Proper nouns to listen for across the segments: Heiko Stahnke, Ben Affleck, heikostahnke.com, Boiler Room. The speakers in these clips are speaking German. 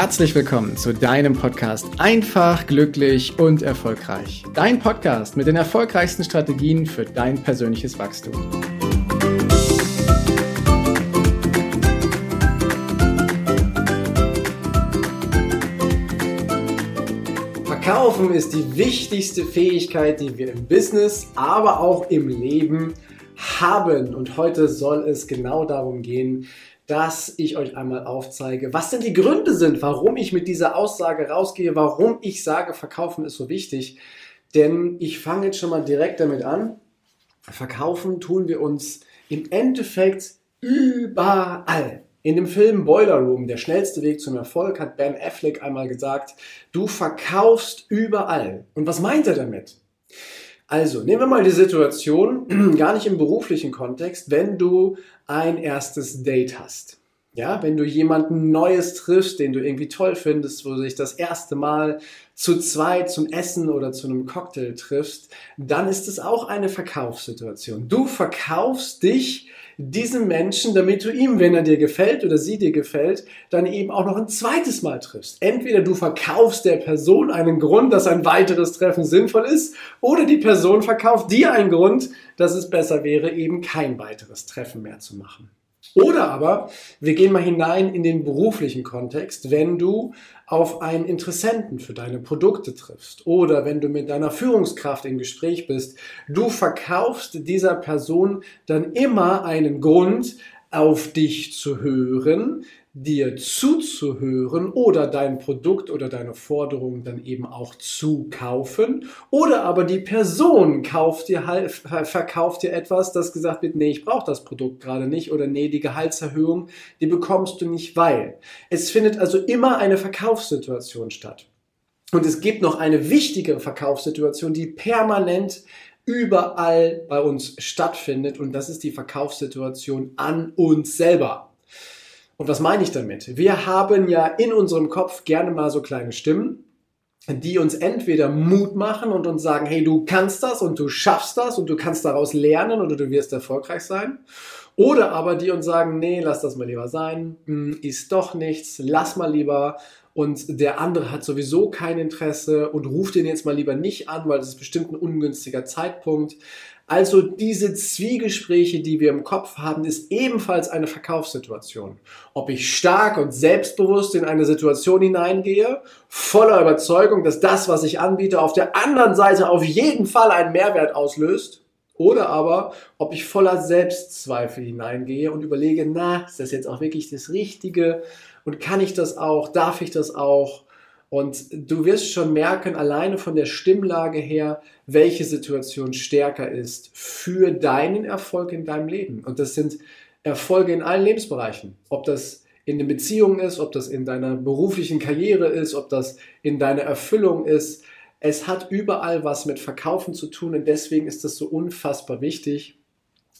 Herzlich willkommen zu deinem Podcast Einfach, glücklich und erfolgreich. Dein Podcast mit den erfolgreichsten Strategien für dein persönliches Wachstum. Verkaufen ist die wichtigste Fähigkeit, die wir im Business, aber auch im Leben haben. Und heute soll es genau darum gehen, dass ich euch einmal aufzeige, was denn die Gründe sind, warum ich mit dieser Aussage rausgehe, warum ich sage, Verkaufen ist so wichtig. Denn ich fange jetzt schon mal direkt damit an. Verkaufen tun wir uns im Endeffekt überall. In dem Film Boiler Room, der schnellste Weg zum Erfolg, hat Ben Affleck einmal gesagt, du verkaufst überall. Und was meint er damit? Also, nehmen wir mal die Situation, gar nicht im beruflichen Kontext, wenn du ein erstes Date hast. Ja, wenn du jemanden Neues triffst, den du irgendwie toll findest, wo du dich das erste Mal zu zweit zum Essen oder zu einem Cocktail triffst, dann ist es auch eine Verkaufssituation. Du verkaufst dich diesem Menschen, damit du ihm, wenn er dir gefällt oder sie dir gefällt, dann eben auch noch ein zweites Mal triffst. Entweder du verkaufst der Person einen Grund, dass ein weiteres Treffen sinnvoll ist, oder die Person verkauft dir einen Grund, dass es besser wäre, eben kein weiteres Treffen mehr zu machen. Oder aber, wir gehen mal hinein in den beruflichen Kontext, wenn du auf einen Interessenten für deine Produkte triffst oder wenn du mit deiner Führungskraft im Gespräch bist, du verkaufst dieser Person dann immer einen Grund, auf dich zu hören, dir zuzuhören oder dein Produkt oder deine Forderung dann eben auch zu kaufen. Oder aber die Person verkauft dir etwas, das gesagt wird, nee, ich brauche das Produkt gerade nicht oder nee, die Gehaltserhöhung, die bekommst du nicht, weil. Es findet also immer eine Verkaufssituation statt. Und es gibt noch eine wichtigere Verkaufssituation, die permanent überall bei uns stattfindet und das ist die Verkaufssituation an uns selber. Und was meine ich damit? Wir haben ja in unserem Kopf gerne mal so kleine Stimmen, die uns entweder Mut machen und uns sagen, hey, du kannst das und du schaffst das und du kannst daraus lernen oder du wirst erfolgreich sein. Oder aber die uns sagen, nee, lass das mal lieber sein, ist doch nichts, lass mal lieber und der andere hat sowieso kein Interesse und ruf den jetzt mal lieber nicht an, weil das ist bestimmt ein ungünstiger Zeitpunkt. Also diese Zwiegespräche, die wir im Kopf haben, ist ebenfalls eine Verkaufssituation. Ob ich stark und selbstbewusst in eine Situation hineingehe, voller Überzeugung, dass das, was ich anbiete, auf der anderen Seite auf jeden Fall einen Mehrwert auslöst, oder aber, ob ich voller Selbstzweifel hineingehe und überlege, na, ist das jetzt auch wirklich das Richtige und kann ich das auch, darf ich das auch? Und du wirst schon merken, alleine von der Stimmlage her, welche Situation stärker ist für deinen Erfolg in deinem Leben. Und das sind Erfolge in allen Lebensbereichen. Ob das in den Beziehungen ist, ob das in deiner beruflichen Karriere ist, ob das in deiner Erfüllung ist. Es hat überall was mit Verkaufen zu tun und deswegen ist das so unfassbar wichtig,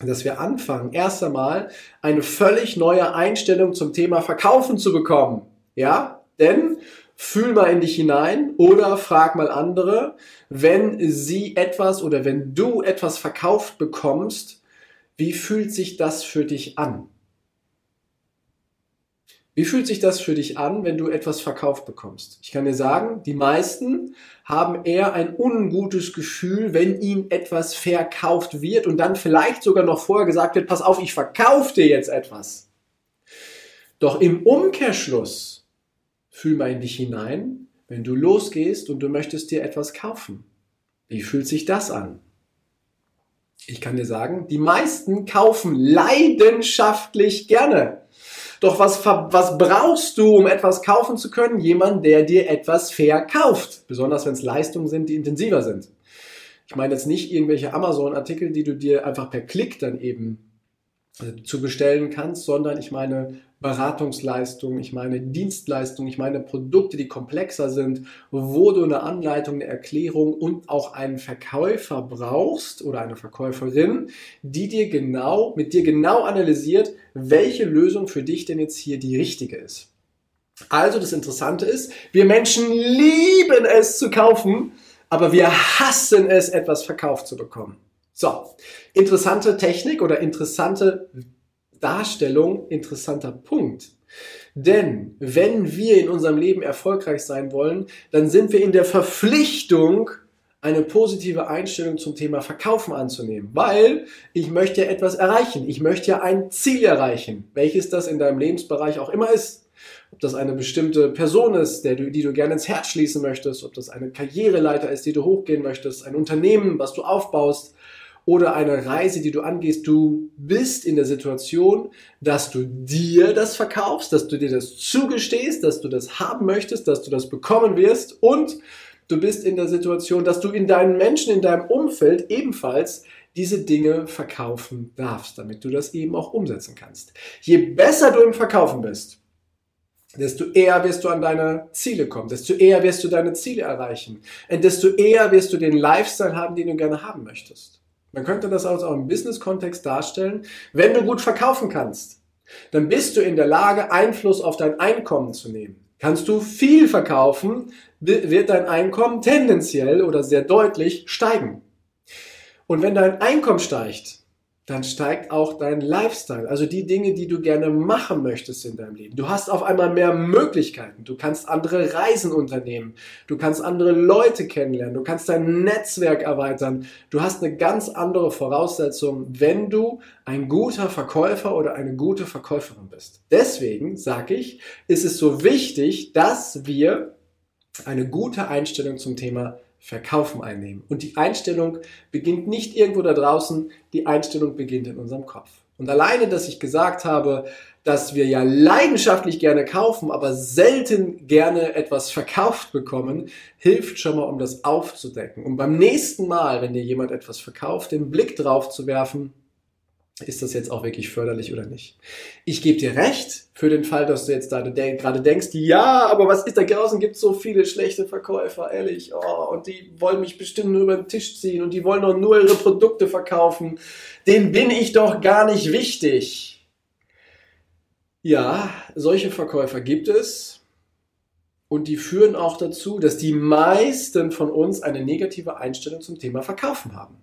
dass wir anfangen, erst einmal eine völlig neue Einstellung zum Thema Verkaufen zu bekommen. Ja, denn fühl mal in dich hinein oder frag mal andere, wenn sie etwas oder wenn du etwas verkauft bekommst, wie fühlt sich das für dich an? Wie fühlt sich das für dich an, wenn du etwas verkauft bekommst? Ich kann dir sagen, die meisten haben eher ein ungutes Gefühl, wenn ihnen etwas verkauft wird und dann vielleicht sogar noch vorher gesagt wird, pass auf, ich verkaufe dir jetzt etwas. Doch im Umkehrschluss, fühl mal in dich hinein, wenn du losgehst und du möchtest dir etwas kaufen. Wie fühlt sich das an? Ich kann dir sagen, die meisten kaufen leidenschaftlich gerne. Doch was brauchst du, um etwas kaufen zu können? Jemand, der dir etwas verkauft. Besonders wenn es Leistungen sind, die intensiver sind. Ich meine jetzt nicht irgendwelche Amazon-Artikel, die du dir einfach per Klick dann eben zu bestellen kannst, sondern ich meine Beratungsleistungen, ich meine Dienstleistungen, ich meine Produkte, die komplexer sind, wo du eine Anleitung, eine Erklärung und auch einen Verkäufer brauchst oder eine Verkäuferin, die dir genau analysiert, welche Lösung für dich denn jetzt hier die richtige ist. Also das Interessante ist, wir Menschen lieben es zu kaufen, aber wir hassen es, etwas verkauft zu bekommen. So, interessante Technik oder interessante Darstellung, interessanter Punkt. Denn wenn wir in unserem Leben erfolgreich sein wollen, dann sind wir in der Verpflichtung, eine positive Einstellung zum Thema Verkaufen anzunehmen, weil ich möchte ja etwas erreichen. Ich möchte ja ein Ziel erreichen, welches das in deinem Lebensbereich auch immer ist. Ob das eine bestimmte Person ist, die du gerne ins Herz schließen möchtest, ob das eine Karriereleiter ist, die du hochgehen möchtest, ein Unternehmen, was du aufbaust oder eine Reise, die du angehst. Du bist in der Situation, dass du dir das verkaufst, dass du dir das zugestehst, dass du das haben möchtest, dass du das bekommen wirst und du bist in der Situation, dass du in deinen Menschen, in deinem Umfeld ebenfalls diese Dinge verkaufen darfst, damit du das eben auch umsetzen kannst. Je besser du im Verkaufen bist, desto eher wirst du an deine Ziele kommen, desto eher wirst du deine Ziele erreichen und desto eher wirst du den Lifestyle haben, den du gerne haben möchtest. Man könnte das also auch im Business-Kontext darstellen. Wenn du gut verkaufen kannst, dann bist du in der Lage, Einfluss auf dein Einkommen zu nehmen. Kannst du viel verkaufen, wird dein Einkommen tendenziell oder sehr deutlich steigen. Und wenn dein Einkommen steigt, dann steigt auch dein Lifestyle, also die Dinge, die du gerne machen möchtest in deinem Leben. Du hast auf einmal mehr Möglichkeiten, du kannst andere Reisen unternehmen, du kannst andere Leute kennenlernen, du kannst dein Netzwerk erweitern. Du hast eine ganz andere Voraussetzung, wenn du ein guter Verkäufer oder eine gute Verkäuferin bist. Deswegen, sage ich, ist es so wichtig, dass wir eine gute Einstellung zum Thema Verkaufen einnehmen. Und die Einstellung beginnt nicht irgendwo da draußen, die Einstellung beginnt in unserem Kopf. Und alleine, dass ich gesagt habe, dass wir ja leidenschaftlich gerne kaufen, aber selten gerne etwas verkauft bekommen, hilft schon mal, um das aufzudecken. Und beim nächsten Mal, wenn dir jemand etwas verkauft, den Blick drauf zu werfen, ist das jetzt auch wirklich förderlich oder nicht? Ich gebe dir recht, für den Fall, dass du jetzt gerade denkst, ja, aber was ist da draußen, gibt es so viele schlechte Verkäufer, ehrlich, oh, und die wollen mich bestimmt nur über den Tisch ziehen und die wollen doch nur ihre Produkte verkaufen, denen bin ich doch gar nicht wichtig. Ja, solche Verkäufer gibt es und die führen auch dazu, dass die meisten von uns eine negative Einstellung zum Thema Verkaufen haben.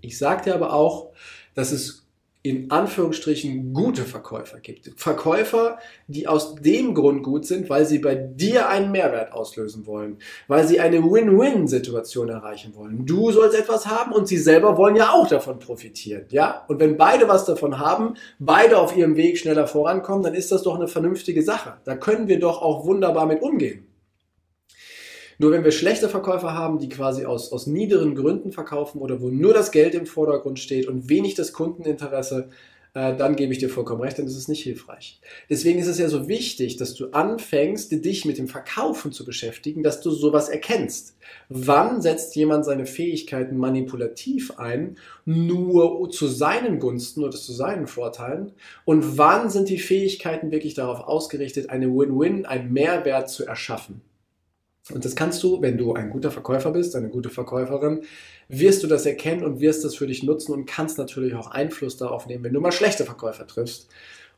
Ich sage dir aber auch, dass es in Anführungsstrichen gute Verkäufer gibt. Verkäufer, die aus dem Grund gut sind, weil sie bei dir einen Mehrwert auslösen wollen, weil sie eine Win-Win-Situation erreichen wollen. Du sollst etwas haben und sie selber wollen ja auch davon profitieren, ja? Und wenn beide was davon haben, beide auf ihrem Weg schneller vorankommen, dann ist das doch eine vernünftige Sache. Da können wir doch auch wunderbar mit umgehen. Nur wenn wir schlechte Verkäufer haben, die quasi aus niederen Gründen verkaufen oder wo nur das Geld im Vordergrund steht und wenig das Kundeninteresse, dann gebe ich dir vollkommen recht, dann ist es nicht hilfreich. Deswegen ist es ja so wichtig, dass du anfängst, dich mit dem Verkaufen zu beschäftigen, dass du sowas erkennst. Wann setzt jemand seine Fähigkeiten manipulativ ein, nur zu seinen Gunsten oder zu seinen Vorteilen? Und wann sind die Fähigkeiten wirklich darauf ausgerichtet, eine Win-Win, einen Mehrwert zu erschaffen? Und das kannst du, wenn du ein guter Verkäufer bist, eine gute Verkäuferin, wirst du das erkennen und wirst das für dich nutzen und kannst natürlich auch Einfluss darauf nehmen, wenn du mal schlechte Verkäufer triffst.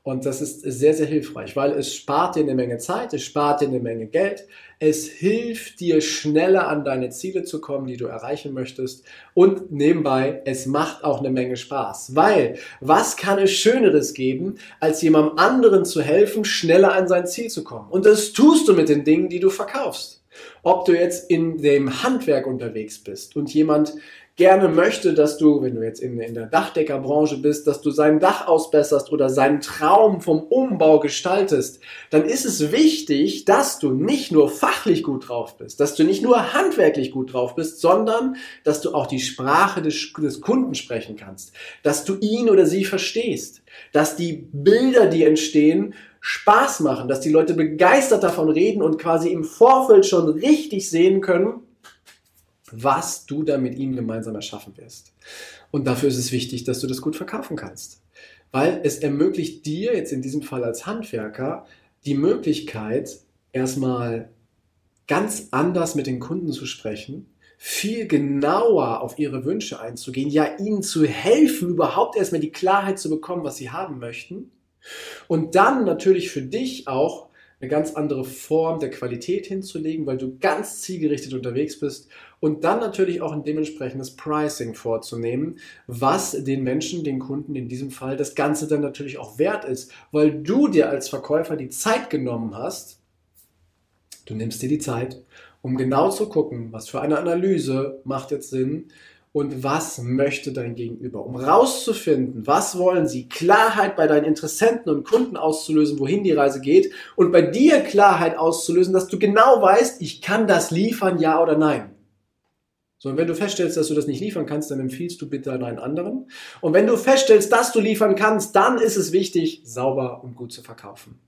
Und das ist sehr, sehr hilfreich, weil es spart dir eine Menge Zeit, es spart dir eine Menge Geld, es hilft dir schneller an deine Ziele zu kommen, die du erreichen möchtest und nebenbei, es macht auch eine Menge Spaß, weil was kann es Schöneres geben, als jemandem anderen zu helfen, schneller an sein Ziel zu kommen? Und das tust du mit den Dingen, die du verkaufst. Ob du jetzt in dem Handwerk unterwegs bist und jemand gerne möchte, dass du, wenn du jetzt in der Dachdeckerbranche bist, dass du sein Dach ausbesserst oder seinen Traum vom Umbau gestaltest, dann ist es wichtig, dass du nicht nur fachlich gut drauf bist, dass du nicht nur handwerklich gut drauf bist, sondern dass du auch die Sprache des Kunden sprechen kannst, dass du ihn oder sie verstehst, dass die Bilder, die entstehen, Spaß machen, dass die Leute begeistert davon reden und quasi im Vorfeld schon richtig sehen können, was du da mit ihnen gemeinsam erschaffen wirst. Und dafür ist es wichtig, dass du das gut verkaufen kannst, weil es ermöglicht dir jetzt in diesem Fall als Handwerker die Möglichkeit, erstmal ganz anders mit den Kunden zu sprechen, viel genauer auf ihre Wünsche einzugehen, ja ihnen zu helfen, überhaupt erstmal die Klarheit zu bekommen, was sie haben möchten. Und dann natürlich für dich auch eine ganz andere Form der Qualität hinzulegen, weil du ganz zielgerichtet unterwegs bist und dann natürlich auch ein dementsprechendes Pricing vorzunehmen, was den Menschen, den Kunden in diesem Fall das Ganze dann natürlich auch wert ist, weil du dir als Verkäufer die Zeit genommen hast, du nimmst dir die Zeit, um genau zu gucken, was für eine Analyse macht jetzt Sinn und was möchte dein Gegenüber, um rauszufinden, was wollen sie, Klarheit bei deinen Interessenten und Kunden auszulösen, wohin die Reise geht und bei dir Klarheit auszulösen, dass du genau weißt, ich kann das liefern, ja oder nein. So, und wenn du feststellst, dass du das nicht liefern kannst, dann empfiehlst du bitte an einen anderen. Und wenn du feststellst, dass du liefern kannst, dann ist es wichtig, sauber und gut zu verkaufen.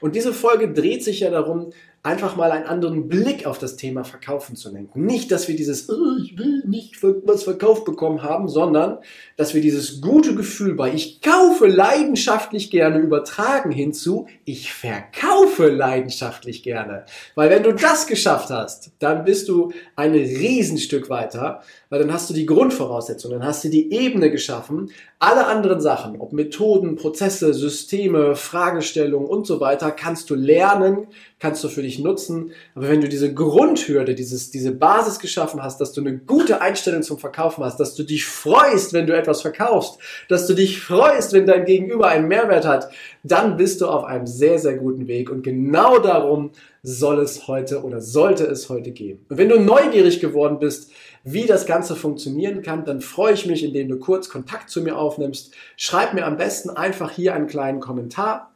Und diese Folge dreht sich ja darum, einfach mal einen anderen Blick auf das Thema Verkaufen zu lenken. Nicht, dass wir dieses ich will nicht was verkauft bekommen haben, sondern dass wir dieses gute Gefühl bei ich kaufe leidenschaftlich gerne übertragen hinzu ich verkaufe leidenschaftlich gerne. Weil wenn du das geschafft hast, dann bist du ein Riesenstück weiter, weil dann hast du die Grundvoraussetzung, dann hast du die Ebene geschaffen. Alle anderen Sachen, ob Methoden, Prozesse, Systeme, Fragestellungen und so weiter, kannst du lernen, kannst du für dich nutzen, aber wenn du diese Grundhürde, diese Basis geschaffen hast, dass du eine gute Einstellung zum Verkaufen hast, dass du dich freust, wenn du etwas verkaufst, dass du dich freust, wenn dein Gegenüber einen Mehrwert hat, dann bist du auf einem sehr, sehr guten Weg und genau darum soll es heute oder sollte es heute gehen. Und wenn du neugierig geworden bist, wie das Ganze funktionieren kann, dann freue ich mich, indem du kurz Kontakt zu mir aufnimmst. Schreib mir am besten einfach hier einen kleinen Kommentar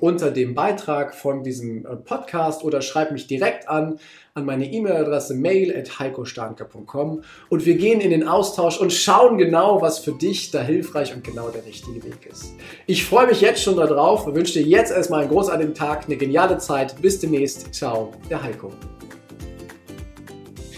unter dem Beitrag von diesem Podcast oder schreib mich direkt an meine E-Mail-Adresse mail@heikostahnke.com und wir gehen in den Austausch und schauen genau, was für dich da hilfreich und genau der richtige Weg ist. Ich freue mich jetzt schon darauf und wünsche dir jetzt erstmal einen großartigen Tag, eine geniale Zeit. Bis demnächst. Ciao, der Heiko.